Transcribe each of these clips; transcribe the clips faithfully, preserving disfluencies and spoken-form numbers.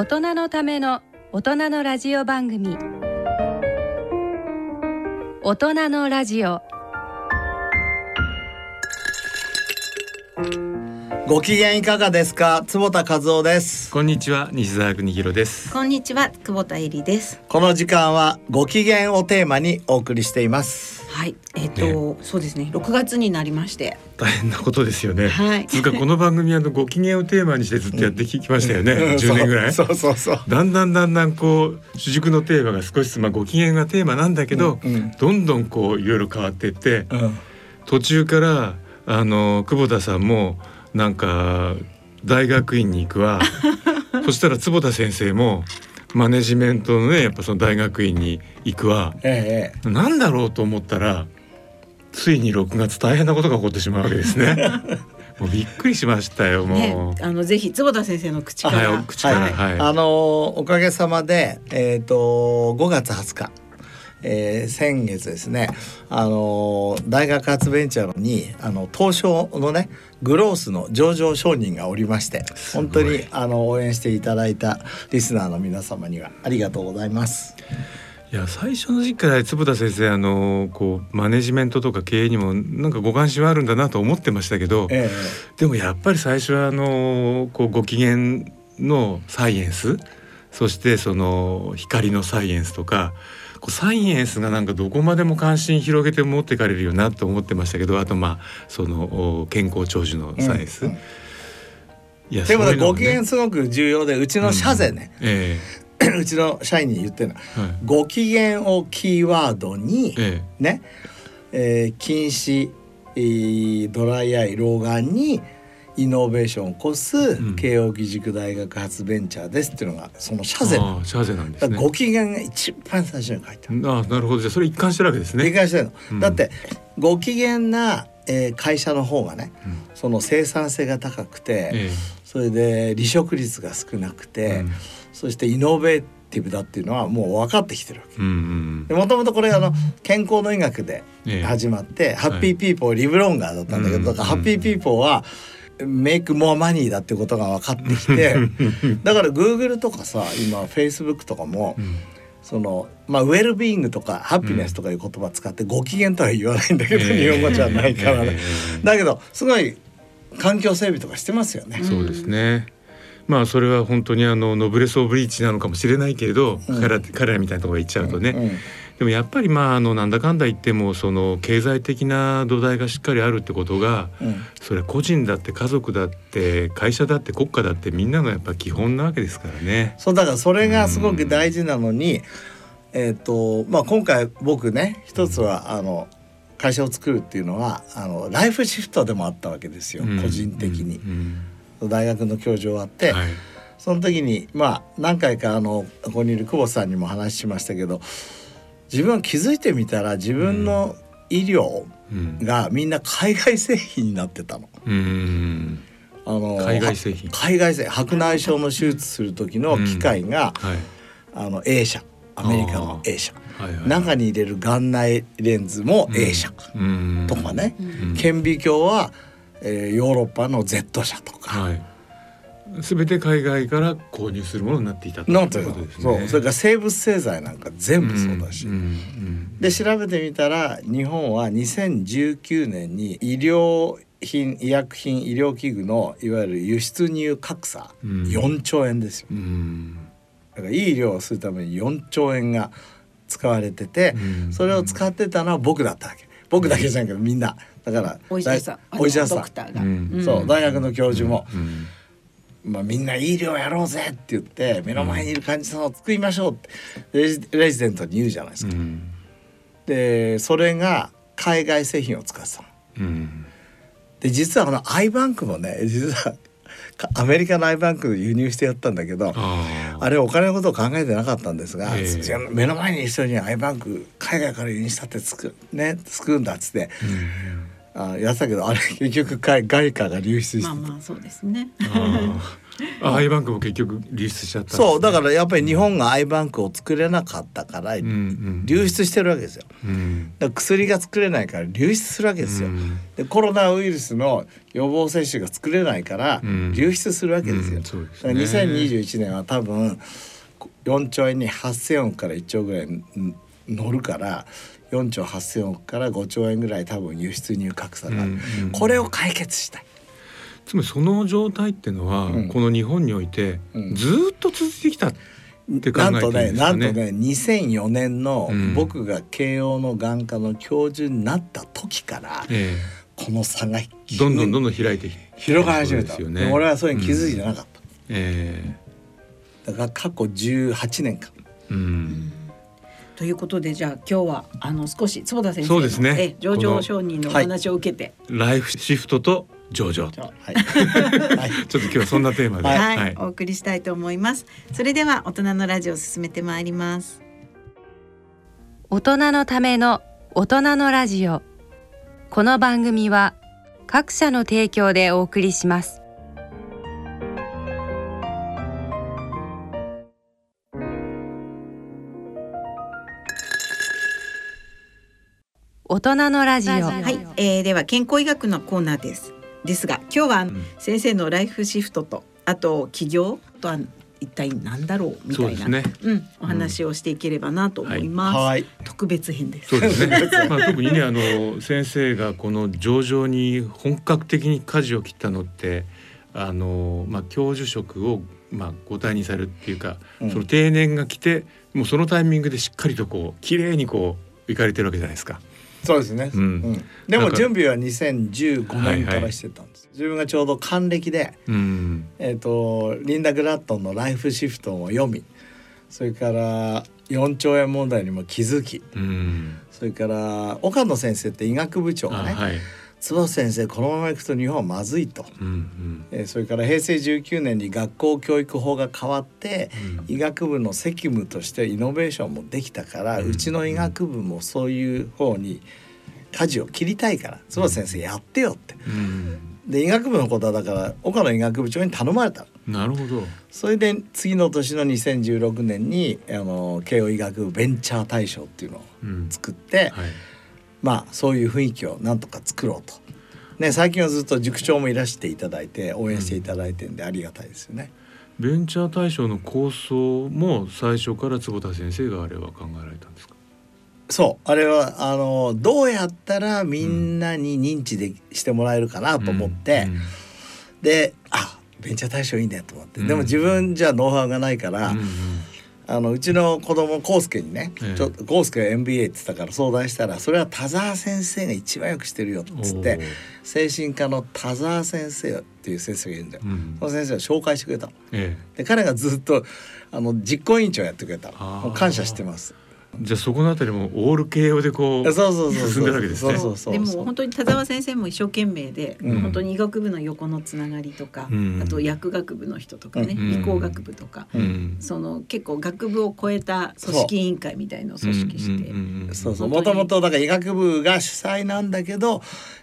大人のための大人のラジオ番組、大人のラジオ。ご機嫌いかがですか。坪田和夫です。こんにちは、西澤邦弘です。こんにちは、久保田恵里です。この時間はご機嫌をテーマにお送りしています。はい、えーとね、そうですね、ろくがつになりまして大変なことですよね、はい、つうかこの番組はご機嫌をテーマにしてずっとやってきましたよね、うん、じゅうねんぐらい。そうそうそう、だんだんだんだんこう主軸のテーマが少しずつ、まあ、ご機嫌がテーマなんだけど、うんうん、どんどんこういろいろ変わっていって、うん、途中からあの久保田さんもなんか大学院に行くわそしたら坪田先生もマネジメントのね、やっぱその大学院に行くわ、ええ、なんだろうと思ったらついにろくがつ大変なことが起こってしまうわけですねもうびっくりしましたよ。もう、ね、あのぜひ坪田先生の口から、はい、口から、はいはい、あのおかげさまで、えーと、ごがつはつか、えー、先月ですね、あの大学発ベンチャーにあの東証のねグロースの上場商人がおりまして、本当にあの応援していただいたリスナーの皆様にはありがとうございます。いや、最初の時から坪田先生、あのこうマネジメントとか経営にもなんかご関心はあるんだなと思ってましたけど、ええ、でもやっぱり最初はあのこうご機嫌のサイエンス、そしてその光のサイエンスとかサイエンスがなんかどこまでも関心広げて持っていかれるよなと思ってましたけど、あとまあその健康長寿のサイエンス、うんうん、いやでも、ね、ご機嫌すごく重要で、うちの社税ね、うんえー、うちの社員に言ってるの、はい、ご機嫌をキーワードに、えーねえー、近視、えー、ドライアイ、老眼にイノベーションを起こす慶應義塾大学発ベンチャーですっていうのがその社税なんですね。ご機嫌が一番最初に書いてある。ああ、なるほど。じゃあそれ一貫してるわけですね。一貫してるの、うん、だってご機嫌な、えー、会社の方がね、うん、その生産性が高くて、えー、それで離職率が少なくて、うん、そしてイノベーティブだっていうのはもう分かってきてるわけ、うんうん、でもともとこれあの健康の医学で始まって、えー、ハッピーピーポー、はい、リブロンガーだったんだけど、うん、だからハッピーピーポーはメイクモアマニーだってことが分かってきてだから Google とかさ、今 Facebook とかも、うん、そのまあウェルビーイングとかハピネスとかいう言葉使って、ご機嫌とは言わないんだけど、うん、日本語じゃないからね、えー、だけどすごい環境整備とかしてますよね。そうですね、まあそれは本当にあのノブレスオブリーチなのかもしれないけれど、うん、彼ら、彼らみたいなところに行っちゃうとね、うんうん、でもやっぱりまああのなんだかんだ言ってもその経済的な土台がしっかりあるってことが、うん、それは個人だって家族だって会社だって国家だってみんなのやっぱ基本なわけですからね。そう、だからそれがすごく大事なのに、うん、えーとまあ、今回僕ね一つはあの、うん、会社を作るっていうのはあのライフシフトでもあったわけですよ、うん、個人的に、うんうん、大学の教授終わって、はい、その時にまあ何回かあのここにいる久保さんにも話しましたけど、自分は気づいてみたら自分の医療がみんな海外製品になってたの。うん、あの海外製品、海外製品、白内障の手術する時の機械が、うん、はい、あの A 社、アメリカの A 社、はいはい、中に入れる眼内レンズも A 社とかね、うん、顕微鏡はえー、ヨーロッパの Z 社とか、はい、全て海外から購入するものになっていたということですね。そう、それから生物製剤なんか全部そうだし、うんうんうん、で調べてみたら日本はにせんじゅうきゅうねんに医療品、医薬品、医療器具のいわゆる輸出入格差、うん、よんちょうえんですよ、うん、だからいい医療をするためによんちょうえんが使われてて、うん、それを使ってたのは僕だったわけ。僕だけじゃないけどみんな、だからお医者さん、お医者さん、ドクターが、うん、そう、大学の教授も、うんうん、まあ、みんな医療やろうぜって言って目の前にいる患者さんを作りましょうってレジ、レジデントに言うじゃないですか、うん、でそれが海外製品を使ってたの、うん、で実はこの I バンクもね、実はアメリカの I バンクを輸入してやったんだけど、 あ, あれお金のことを考えてなかったんですが、えー、目の前に一緒に I バンク海外から輸入したって作る、ね、作るんだっつって、うん、あやったけどあれ結局外貨が流出してた。まあまあそうですね。ああアイバンクも結局流出しちゃった、ね。そうだからやっぱり日本がアイバンクを作れなかったから流出してるわけですよ。うんうん、だから薬が作れないから流出するわけですよ。うん、でコロナウイルスの予防接種が作れないから流出するわけですよ。うんうん、そうですね、だからにせんにじゅういちねんは多分よんちょうえんにはっせんおくからいっちょうぐらい乗るから。よんちょうはっせんおくからごちょうえんぐらい多分輸出入格差がある、うんうん、これを解決したい。つまりその状態っていうのは、うん、この日本においてずっと続いてきたって考えてるんですかね。なんとね、なんとねにせんよねんの僕が慶応の眼科の教授になった時から、うんえー、この差がどんどんどんどん開いて広がり始めた、ね、俺はそれに気づいてなかった、うんえー、だから過去じゅうはちねんかん、うんということで、じゃあ今日はあの少し坪田先生の、ね、情状証人のお話を受けて、はい、ライフシフトと情状、はい、ちょっと今日はそんなテーマで、はいはいはい、お送りしたいと思います。それでは大人のラジオを進めてまいります。大人のための大人のラジオ、この番組は各社の提供でお送りします。大人のラジオ、はいえー、では健康医学のコーナーですですが、今日は先生のライフシフトと、あと起業とは一体何だろうみたいな、う、ねうん、お話をしていければなと思います、うんはい、特別編です。そうですね、まあ、特にねあの先生がこの上場に本格的に舵を切ったのってあの、まあ、教授職を、まあ、ご退任されるっていうか、うん、その定年が来てもうそのタイミングでしっかりとこう綺麗にこういかれてるわけじゃないですか。そうですね、うんうん、でも準備はにせんじゅうごねんからしてたんです、はいはい、自分がちょうど還暦で、うんえー、とリンダ・グラットンのライフシフトを読み、それからよんちょうえん問題にも気づき、うん、それから岡野先生って医学部長がね、はい、坪田先生このままいくと日本はまずいと、うんうんえー、それからへいせいじゅうきゅうねんに学校教育法が変わって、うん、医学部の責務としてイノベーションもできたから、うん、うちの医学部もそういう方に舵を切りたいから坪田先生やってよって、うん、で医学部のことはだから岡野医学部長に頼まれた。なるほど。それで次の年のにせんじゅうろくねんにあの慶応医学部ベンチャー大賞っていうのを作って、うんはいまあ、そういう雰囲気をなんとか作ろうと、ね、最近はずっと塾長もいらしていただいて応援していただいてるんでありがたいですよね、うん、ベンチャー大賞の構想も最初から坪田先生があれは考えられたんですか。そうあれはあのどうやったらみんなに認知で、うん、してもらえるかなと思って、うんうん、であベンチャー大賞いいねと思って、うん、でも自分じゃノウハウがないから、うんうんあのうちの子供コウスケにね、ちょっとコウスケが エムビーエー って言ったから相談したら、それは田沢先生が一番よくしてるよっつって、精神科の田沢先生っていう先生がいるんだよ、うん、その先生が紹介してくれたの、ええ、で彼がずっとあの実行委員長やってくれたの。もう感謝してます。じゃあそこのあたりもオール慶応でこう進んでるわけですね。でも本当に田沢先生も一生懸命で、うん、本当に医学部の横のつながりとか、うん、あと薬学部の人とかね、うん、理工学部とか、うん、その結構学部を超えた組織委員会みたいのを組織してもともとだから医学部が主催なんだけど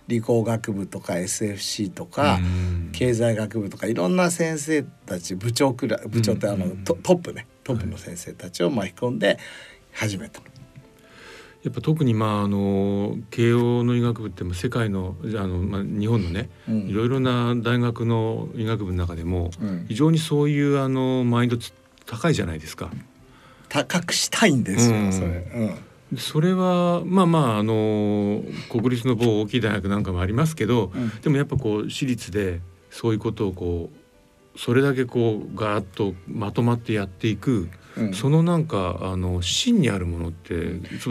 理工学部とか エスエフシー とか、うん、経済学部とかいろんな先生たち部長くらい部長ってあの、うん、ト, トップねトップの先生たちを巻き込んで始めた。やっぱ特にまああの慶応の医学部って世界のあの、まあ、日本のね、うん、いろいろな大学の医学部の中でも、うん、非常にそういうあのマインド高いじゃないですか。高くしたいんですよ、うん、それ、うん、それはまあまああの国立の某大きい大学なんかもありますけど、うん、でもやっぱこう私立でそういうことをこうそれだけこうガーッとまとまってやっていく、うん、そのなんかあの芯にあるものって、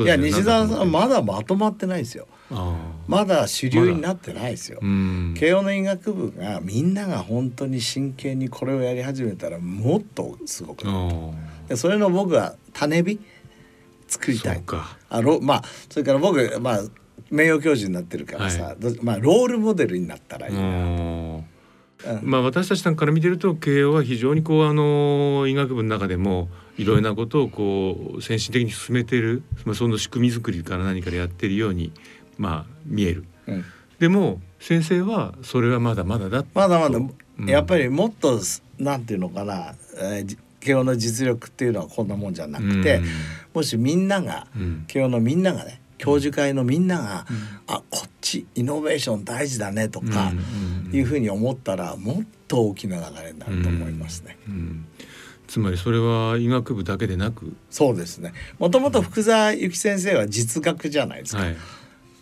いや西澤さんまだまとまってないですよ。あまだ主流になってないですよ、まうん、慶応の医学部がみんなが本当に真剣にこれをやり始めたらもっとすごくなる。それの僕は種火作りたい。そうかあろ、まあ、それから僕、まあ、名誉教授になってるからさ、はいまあ、ロールモデルになったらいいなと。うんまあ、私たちから見てると慶応は非常にこうあの医学部の中でもいろいろなことをこう先進的に進めている、まあ、その仕組み作りから何からやっているように、まあ、見える、うん、でも先生はそれはまだまだだってまだまだ、うん、やっぱりもっとなんていうのかな、えー、慶応の実力っていうのはこんなもんじゃなくて、うん、もしみんなが、うん、慶応のみんながね、教授会のみんなが、うん、あ、こっちイノベーション大事だねとかいうふうに思ったら、もっと大きな流れになると思いますね、うんうん、つまりそれは医学部だけでなく、そうですね、もともと福沢諭吉先生は実学じゃないですか、はい、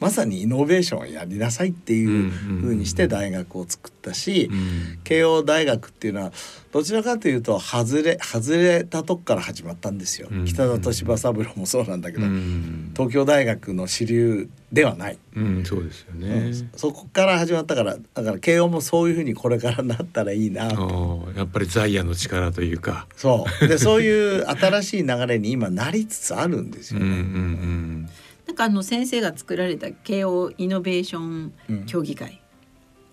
まさにイノベーションをやりなさいっていう風にして大学を作ったし、うんうんうん、慶応大学っていうのはどちらかというと外れ外れたとこから始まったんですよ、うんうん、北里柴三郎もそうなんだけど、うんうん、東京大学の支流ではない、うん、そうですよね、うん、そこから始まったから、だから慶応もそういう風にこれからなったらいいなと、やっぱり財野の力というか、そうで、そういう新しい流れに今なりつつあるんですよね、うんうんうん、なんかあの先生が作られた慶応イノベーション協議会、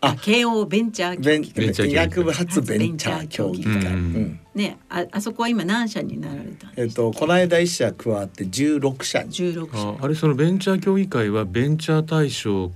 うん、慶応ベンチャー協議会、医学部発ベンチャー協議会、うんうんね、あ, あそこは今何社になられたんですか、えっと、この間いっしゃ加わってじゅうろくしゃにじゅうろくしゃ あ, あれそのベンチャー協議会はベンチャー対象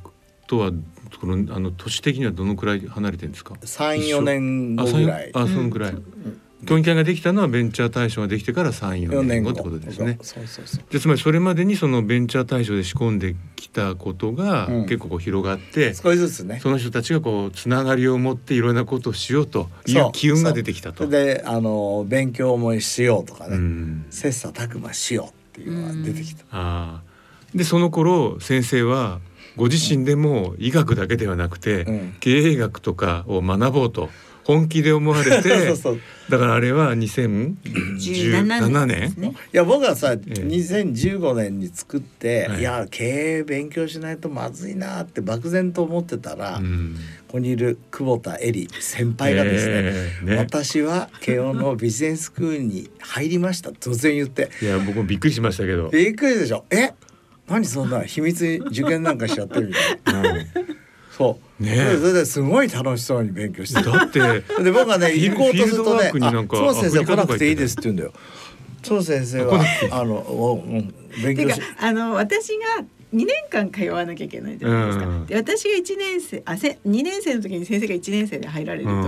とはこのあの都市的にはどのくらい離れてるんですか。さんよねんごぐらい、あ、そのくらい、うん、協議会ができたのはベンチャー対象ができてからさんよねんごってことですね。そうそうそう。で、つまりそれまでにそのベンチャー対象で仕込んできたことが結構こう広がって、うん、少しずつね、その人たちがこうつながりを持っていろんなことをしようという機運が出てきたと。で、あの勉強もしようとかね、うん、切磋琢磨しようっていうのが出てきた、うん、あでその頃先生はご自身でも医学だけではなくて、うん、経営学とかを学ぼうと本気で思われてそうそう、だからあれはにせんじゅうななねんですね。いや僕はさ、えー、にせんじゅうごねんに作って、はい、いや経営勉強しないとまずいなって漠然と思ってたら、うん、ここにいる久保田恵里先輩がですね、えー、ね、私は慶応のビジネススクールに入りました突然言って、いや僕もびっくりしましたけど、びっくりでしょ、え、何そんな秘密に受験なんかしちゃってるみたいな、うん、そうね、それですごい楽しそうに勉強してた。だってで僕はね行こうとするとね、坪先生来なくていいですって言うんだよ。坪先生はあのお、うん、勉強して。てかあの私がにねんかん通わなきゃいけないじゃないですか。うん、で私がいちねん生あせにねん生の時に先生がいちねん生で入られると、うん、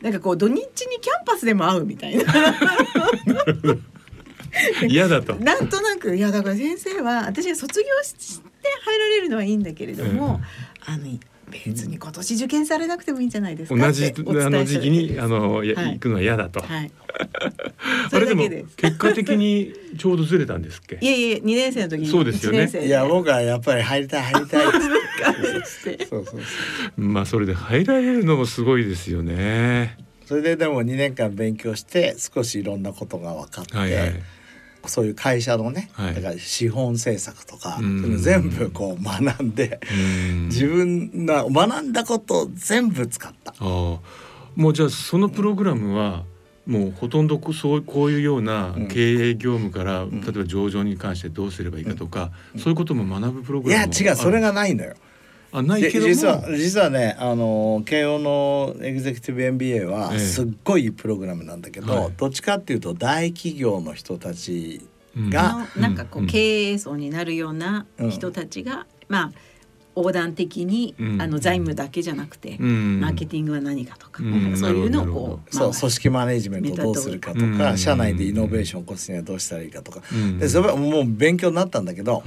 なんかこう土日にキャンパスでも会うみたいな。嫌だと。なんとなく、いやだから先生は私が卒業して入られるのはいいんだけれども、うん、あの別に今年受験されなくてもいいんじゃないですか。同じあの時期にあの、はい、行くのは嫌だと、はい、あれでも結果的にちょうどずれたんですっけ。いやいやにねん生の時にそうですよね。いや僕はやっぱり入りたい入りたいってそうそうそう、まあそれで入られるのもすごいですよね。それででもにねんかん勉強して少しいろんなことが分かって、はいはい、そういう会社のね、だから資本政策とか、はい、全部こう学んで、うん、自分が学んだことを全部使った。あ、もうじゃあそのプログラムはもうほとんどそうこういうような経営業務から、うん、例えば上場に関してどうすればいいかとか、うん、そういうことも学ぶプログラムもある。いや違う、それがないのよ。あ、ないけども実は実はね、あの慶応のエグゼクティブ エムビーエー はすっごいプログラムなんだけど、ええ、どっちかっていうと大企業の人たちが、うん、なんかこう経営層になるような人たちが、うん、まあ横断的に、うん、あの財務だけじゃなくて、うん、マーケティングは何かとか、うん、そういうのをこう、まあ、そう組織マネジメントをどうするかとか、社内でイノベーションを起こすにはどうしたらいいかとか、うん、でそれはもう勉強になったんだけど、はい、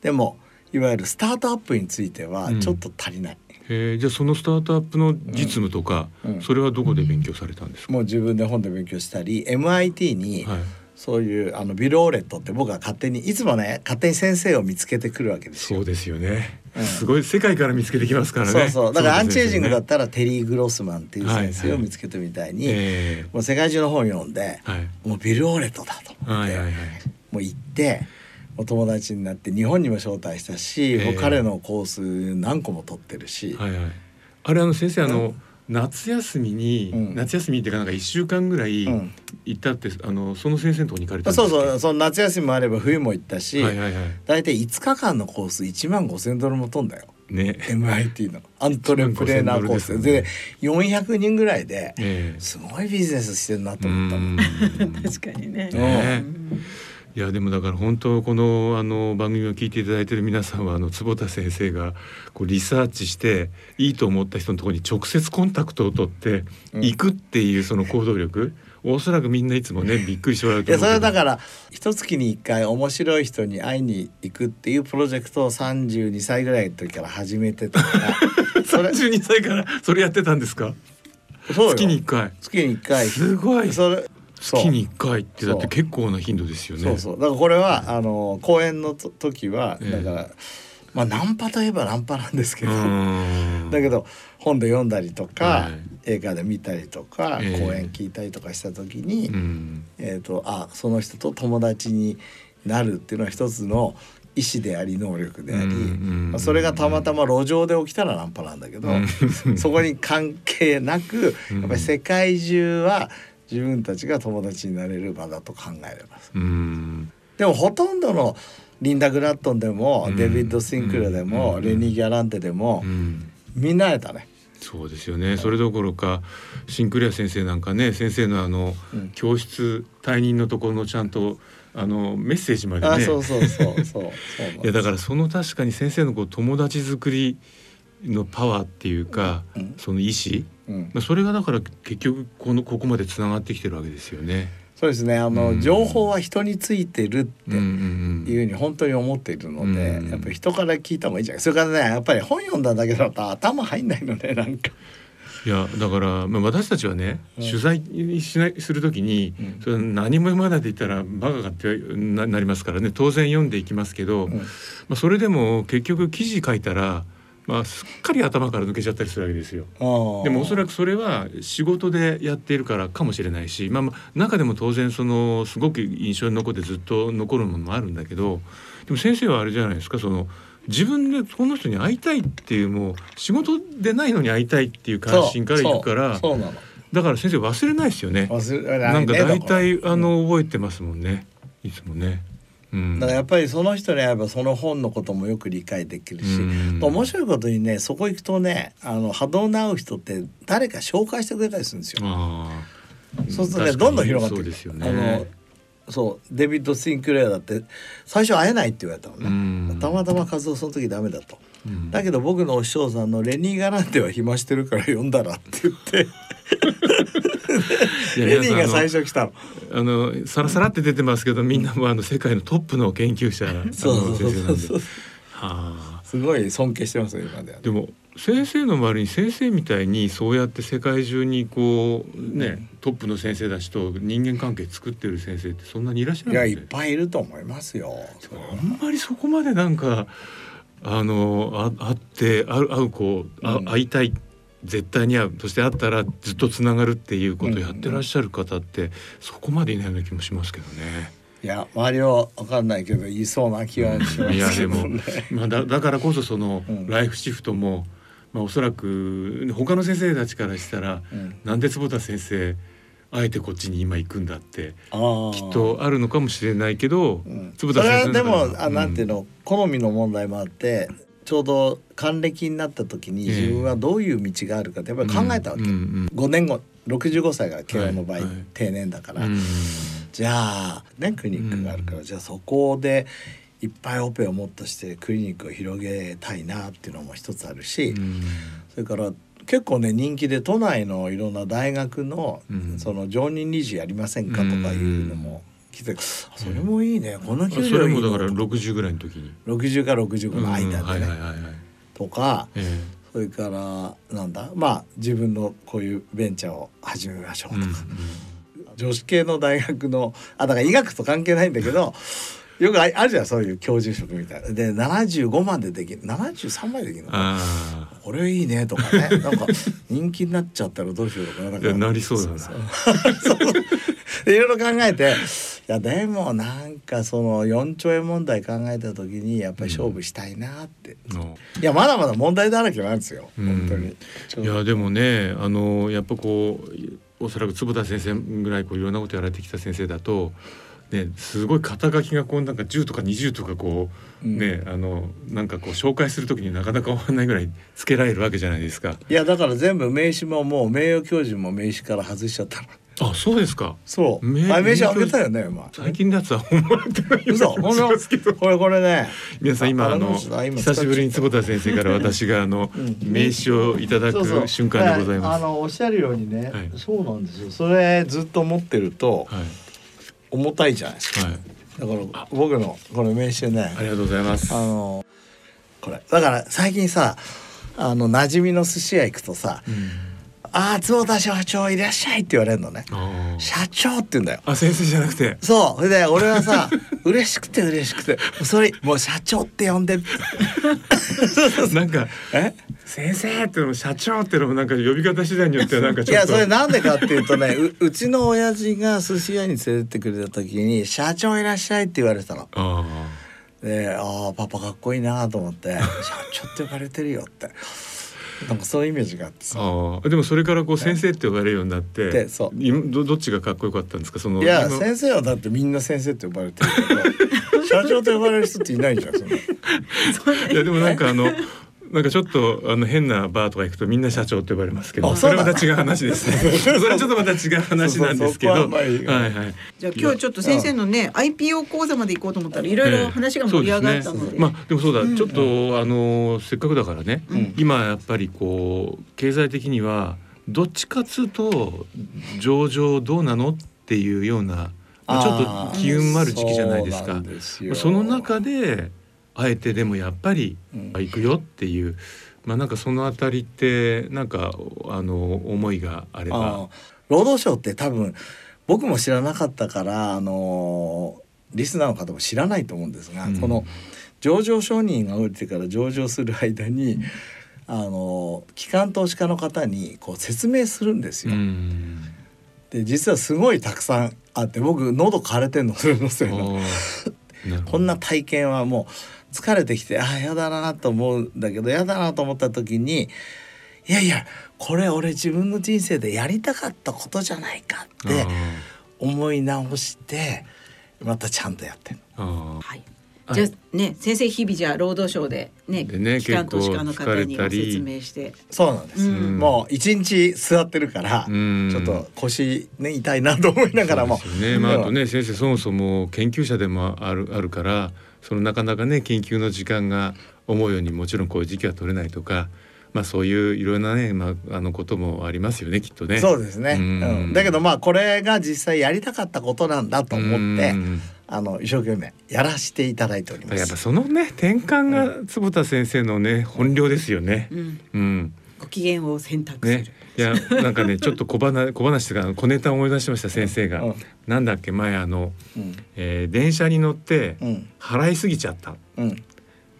でもいわゆるスタートアップについてはちょっと足りない、うん、へえ、じゃあそのスタートアップの実務とか、うんうん、それはどこで勉強されたんですか。もう自分で本で勉強したり エムアイティー にそういう、はい、あのビルオーレットって僕は勝手にいつもね勝手に先生を見つけてくるわけですよ。そうですよね、うん、すごい世界から見つけてきますからね。そうそう、だからアンチエイジングだったら、ね、テリー・グロスマンっていう先生を見つけてみたいに、はいはい、えー、もう世界中の本読んで、はい、もうビルオーレットだと思って、はいはいはい、もう行ってお友達になって日本にも招待したし、えー、彼のコース何個も取ってるし、はいはい、あれあの先生、あの、うん、夏休みに、うん、夏休みっていうかなんかいっしゅうかんぐらい行ったって、うん、あのその先生のとこに行かれたんですか。そうそう、その夏休みもあれば冬も行ったし、はいはいはい、大体いつかかんのコースいちまんごせんドルも飛んだよ、ね、エムアイティー のアントレプレーナーコース で,、ね、でよんひゃくにんぐらいで、えー、すごいビジネスしてるなと思ったもん。確かにね、うん、えーいやでもだから本当こ の, あの番組を聞いていただいている皆さんはあの坪田先生がこうリサーチしていいと思った人のところに直接コンタクトを取っていくっていうその行動力、うん、おそらくみんないつもねびっくりしてもらうと思うけど、いやそれはだから一月に一回面白い人に会いに行くっていうプロジェクトをさんじゅうにさいぐらいの時から始めてたからさんじゅうにさいからそれやってたんですか？そうよ、月にいっかい、月にいっかい、すごい、それ月にいっかいってだって結構な頻度ですよね。そうそう、だからこれはあの講演の時はだから、ええ、まあナンパといえばナンパなんですけど、だけど本で読んだりとか、はい、映画で見たりとか、ええ、講演聞いたりとかした時に、うん、えーと、あ、その人と友達になるっていうのは一つの意思であり能力であり、まあ、それがたまたま路上で起きたらナンパなんだけど、そこに関係なくやっぱり世界中は自分たちが友達になれる場だと考えれます。うん、でもほとんどのリンダ・グラットンでも、うん、デビッド・シンクラでも、うん、レニー・ギャランテでも、うん、みんな会えたね。そうですよね、はい、それどころかシンクレア先生なんかね、先生のあの、うん、教室退任のところのちゃんとあのメッセージまでね、あ、そうそうそうそういやだからその確かに先生のこう友達作りのパワーっていうか、うん、その意思、うん、それがだから結局このここまでつながってきてるわけですよね。そうですね、あの、うん、情報は人についてるっていうふうに本当に思っているので、うんうん、やっぱり人から聞いた方がいいじゃない。それからね、やっぱり本読んだだけだと頭入んないのね、なんか。いやだから、まあ、私たちはね、うん、取材しないするときに、うん、それ何も読まないでいたらバカかってなりますからね、当然読んでいきますけど、うん、まあ、それでも結局記事書いたら、まあ、すっかり頭から抜けちゃったりするわけですよ。でもおそらくそれは仕事でやっているからかもしれないし、まあ、まあ中でも当然そのすごく印象に残ってずっと残るものもあるんだけど、でも先生はあれじゃないですか、その自分でこの人に会いたいっていう、もう仕事でないのに会いたいっていう関心からいくから、そうそうそうなの。だから先生忘れないですよね。忘れないね。なんか大体あの覚えてますもんね、いつもね。うん、だからやっぱりその人に会えばその本のこともよく理解できるし、うん、面白いことにね、そこ行くとね、あの波動の合う人って誰か紹介してくれたりするんですよ。あ、そうするとね、どんどん広がってくる。そうですよね。あのそうデビッド・シンクレアだって最初会えないって言われたのね、うん、たまたま活動その時ダメだと、うん、だけど僕のお師匠さんのレニー・ガランテは暇してるから読んだらって言ってレニーが最初来たの。あのサラサラって出てますけど、みんなもあの世界のトップの研究者の先生なんで、すごい尊敬してますよ今では、ね。でも先生の周りに先生みたいにそうやって世界中にこうね、トップの先生たちと人間関係作ってる先生ってそんなにいらっしゃるんですか？いや、いっぱいいると思いますよ。あんまりそこまでなんかあのあ会って会う会う子、うん、会いたい、絶対に会う、そして会ったらずっとつながるっていうことをやってらっしゃる方って、うんうん、そこまでいないような気もしますけどね。いや周りは分かんないけど言いそうな気はしますけどね。いやでもまあ だ, だからこそそのライフシフトも、うん、まあ、おそらく他の先生たちからしたら、うん、なんで坪田先生あえてこっちに今行くんだってきっとあるのかもしれないけど、うん、坪田先生でも、あ、なんていうの、うん、好みの問題もあって、ちょうど還暦になった時に自分はどういう道があるかってやっぱり考えたわけ、うんうんうん、ごねんごろくじゅうごさいが慶応の場合、はいはい、定年だから、うん、じゃあ、ね、クリニックがあるから、うん、じゃあそこでいっぱいオペをもっとしてクリニックを広げたいなっていうのも一つあるし、うん、それから結構ね人気で都内のいろんな大学の、うん、その常任理事やりませんかとかいうのも来て、うん、それもいいね、この給料いいの、それもだからろくじゅうぐらいの時にろくじゅうからろくじゅうごの間でねとか、えー、それからなんだ、まあ自分のこういうベンチャーを始めましょうとか、うん、女子系の大学の、あ、だから医学と関係ないんだけどよくあるじゃん、そういう教授職みたいなでななじゅうごまんでできる、ななじゅうさんまんでできるの、これいいねとかね、なんか人気になっちゃったらどうしようとか、なんかなりそうだな、いろいろ考えて、いやでもなんかそのよんちょうえん問題考えた時にやっぱり勝負したいなって、うん、いやまだまだ問題だらけなんですよ、うん、本当に。いやでもね、あのやっぱこうおそらく坪田先生ぐらいこういろんなことやられてきた先生だとね、すごい肩書きがこうなんかじゅうとかにじゅうとかこう、うん、ね、あのなんかこう紹介するときになかなか終わらないぐらいつけられるわけじゃないですか。いやだから全部名刺ももう名誉教授も名刺から外しちゃったの。あ、そうですか。そう。名刺開けたよね、今。最近のやつはほんまってないよ。嘘。これこれね。皆さん今あの久しぶりに坪田先生から私があの名刺をいただく瞬間でございます。あのおっしゃるようにね。そうなんですよ。それずっと持ってると重たいじゃないですか。だから僕のこの名刺ね。ありがとうございます。あのこれだから最近さ、あの馴染みの寿司屋行くとさ。ああ、坪田社長いらっしゃいって言われるのね。社長って言うんだよ。あ、先生じゃなくて。そう。それで俺はさ、嬉しくて嬉しくて、それもう社長って呼んでる。なんかえ先生ってのも社長ってのもなんか呼び方次第によってはなんかちょっと。いや、それなんでかっていうとね、う, うちの親父が寿司屋に連れてくれた時に社長いらっしゃいって言われてたの。あで、ああパパかっこいいなと思って社長って呼ばれてるよって。なんかそういうイメージがあってさ。でもそれからこう先生って呼ばれるようになって、で、そう ど, どっちがかっこよかったんですか、その。いや先生はだってみんな先生って呼ばれてるけど社長と呼ばれる人っていないじゃん。そのいやでもなんかあのなんかちょっとあの変なバーとか行くとみんな社長って呼ばれますけど、それはまた違う話ですね。それはちょっとまた違う話なんですけど、はいはい。じゃあ今日ちょっと先生のね アイピーオー 講座まで行こうと思ったらいろいろ話が盛り上がったので、まあでもそうだ、ちょっとあのせっかくだからね、今やっぱりこう経済的にはどっちかつうと上場どうなのっていうようなちょっと機運もある時期じゃないですか。その中であえてでもやっぱり行くよっていう、うん、まあなんかそのあたりってなんかあの思いがあれば。あ、労働省って多分僕も知らなかったからあのリスナーの方も知らないと思うんですが、うん、この上場承認が降りてから上場する間に、うん、あの機関投資家の方にこう説明するんですよ。うん、で実はすごいたくさんあって、僕喉枯れてるのそれのせいの。こんな体験はもう疲れてきて、ああやだなと思うんだけど、やだなと思った時に、いやいやこれ俺自分の人生でやりたかったことじゃないかって思い直してまたちゃんとやってる。はい、じゃあね先生日々じゃあ労働省でね機関投資家の方に説明して。そうなんです、うん、もう一日座ってるから、うん、ちょっと腰、ね、痛いなと思いながらも。そうですよね。まあ、あとね先生そもそも研究者でもある、あるからそのなかなかね研究の時間が思うようにもちろんこういう時期は取れないとか、まあ、そういういろんなね、まあ、あのこともありますよねきっとね。そうですね、うんうん、だけどまあこれが実際やりたかったことなんだと思って、うんあの一生懸命やらせていただいております。やっぱそのね転換が坪田先生のね、うん、本領ですよね。うん。うん、ご機嫌を選択する。ね、いやなんかねちょっと小話小話とか小ネタを思い出しました先生が。うん、なんだっけ前あの、うんえー、電車に乗って払いすぎちゃった。うん、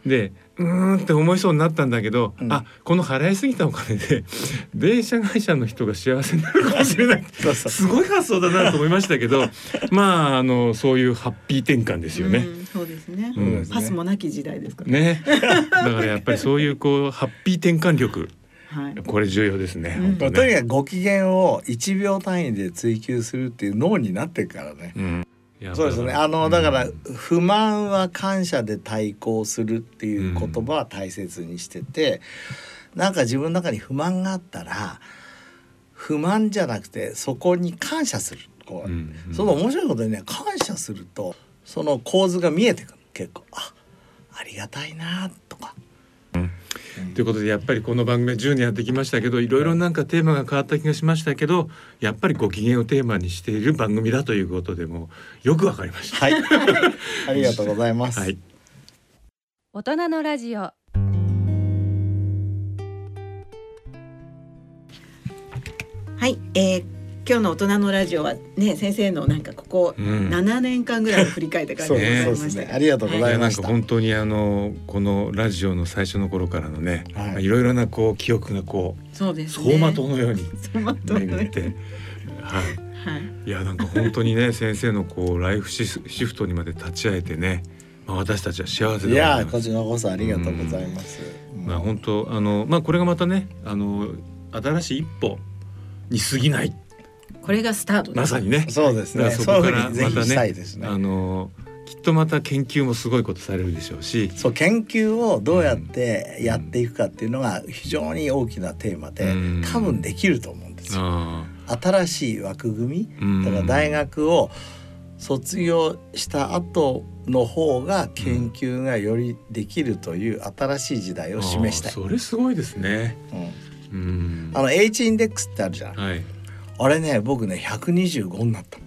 でうーんって思いそうになったんだけど、うん、あこの払いすぎたお金で電車会社の人が幸せになるかもしれない。そうそうすごい発想だなと思いましたけどまああのそういうハッピー転換ですよね。うん、そうですね、うん、パスもなき時代ですからね。ねだからやっぱりそういうこうハッピー転換力はい、これ重要ですね。うん、とにかくご機嫌をいちびょう単位で追求するっていう脳になってるからね。うんそうですね。あのだから、うん、不満は感謝で対抗するっていう言葉は大切にしてて、うん、なんか自分の中に不満があったら不満じゃなくてそこに感謝するこう、うんうん、その面白いことにね感謝するとその構図が見えてくる。結構 あ, ありがたいなとか。ということでやっぱりこの番組はじゅうねんやってきましたけどいろいろなんかテーマが変わった気がしましたけどやっぱりご機嫌をテーマにしている番組だということでもよくわかりました。はい、ありがとうございます、はい、大人のラジオ。はい、えー、今日の大人のラジオはね先生のなんかここななねんかんぐらいを振り返った感じでございました、うんね、ありがとうございました。本当にあのこのラジオの最初の頃からのね、はい、いろいろなこう記憶がこうそうです、ね、走馬灯のように巡って、はいはい、いやなんか本当にね先生のこうライフシフトにまで立ち会えてね、まあ、私たちは幸せでございます。いやこちらこそありがとうございます、うん、まあ本当あのまあこれがまたねあの新しい一歩に過ぎないこれがスタートです。まさにね。そうですね。そこからまたね、あのきっとまた研究もすごいことされるでしょうし、そう研究をどうやってやっていくかっていうのが非常に大きなテーマで、うん、多分できると思うんですよ。新しい枠組みだから、大学を卒業した後の方が研究がよりできるという新しい時代を示したい。それすごいですね、うんうん、あの H インデックスってあるじゃん、はい、あれね僕ねひゃくにじゅうごになった。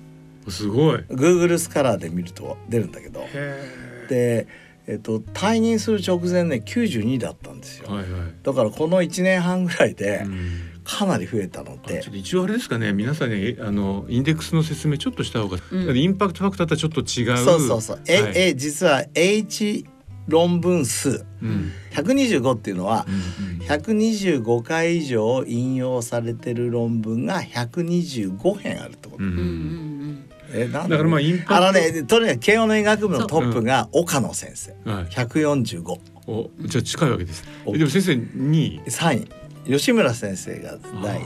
すごい。 Google スカラーで見ると出るんだけど、へで、えっと、退任する直前ねきゅうじゅうにだったんですよ、はいはい、だからこのいちねんはんぐらいで、うんかなり増えたので、ちょっと一応あれですかね、皆さんにあのインデックスの説明ちょっとした方が、うん、インパクトファクターとはちょっと違う。そうそうそう、はい、ええ実は H 論文数、うん、ひゃくにじゅうごっていうのは、うんうん、ひゃくにじゅうごかい以上引用されてる論文がひゃくにじゅうごへんあるってこと、うんうん、えなんだからまあインパクトあのね、とにかく慶応の医学部のトップが岡野先生、うんはい、ひゃくよんじゅうご。おじゃあ近いわけです。でも先生にいさんい、吉村先生がだいにい。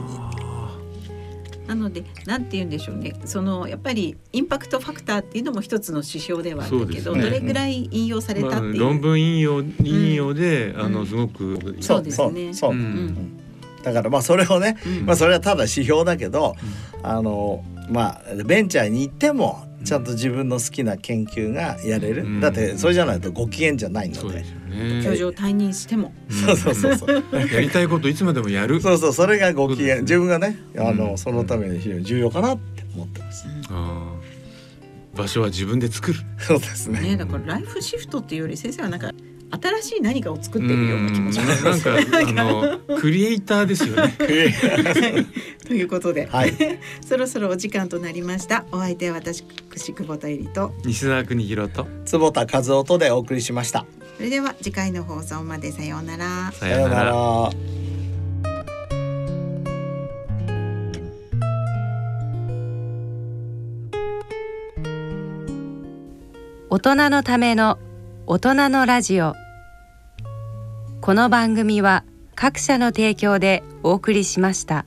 なのでなんて言うんでしょうね、そのやっぱりインパクトファクターっていうのも一つの指標ではあるけど、ね、どれぐらい引用されたっていう、まあ、論文引用引用で、うん、あのすごく、うん、そうですね。そう、うんうん、だからまあそれをね、うんまあ、それはただ指標だけど、うん、あのまあベンチャーに行ってもちゃんと自分の好きな研究がやれる、うん、だってそれじゃないとご機嫌じゃないの で, そうですよね。教授を退任しても、うん、そうそうそうやりたいこといつまでもやるそうそう、それがご機嫌、自分がねあの、うん、そのために非常に重要かなって思ってます、うん、あ場所は自分で作る。そうですね、ねだからライフシフトっていうより先生はなんか新しい何かを作ってるような気持ちがします。なんかあのクリエイターですよねということで、はい、そろそろお時間となりました。お相手は私久保田恵里と西澤邦博と坪田和夫とでお送りしました。それでは次回の放送まで、さようなら。さようなら。大人のための大人のラジオ。この番組は各社の提供でお送りしました。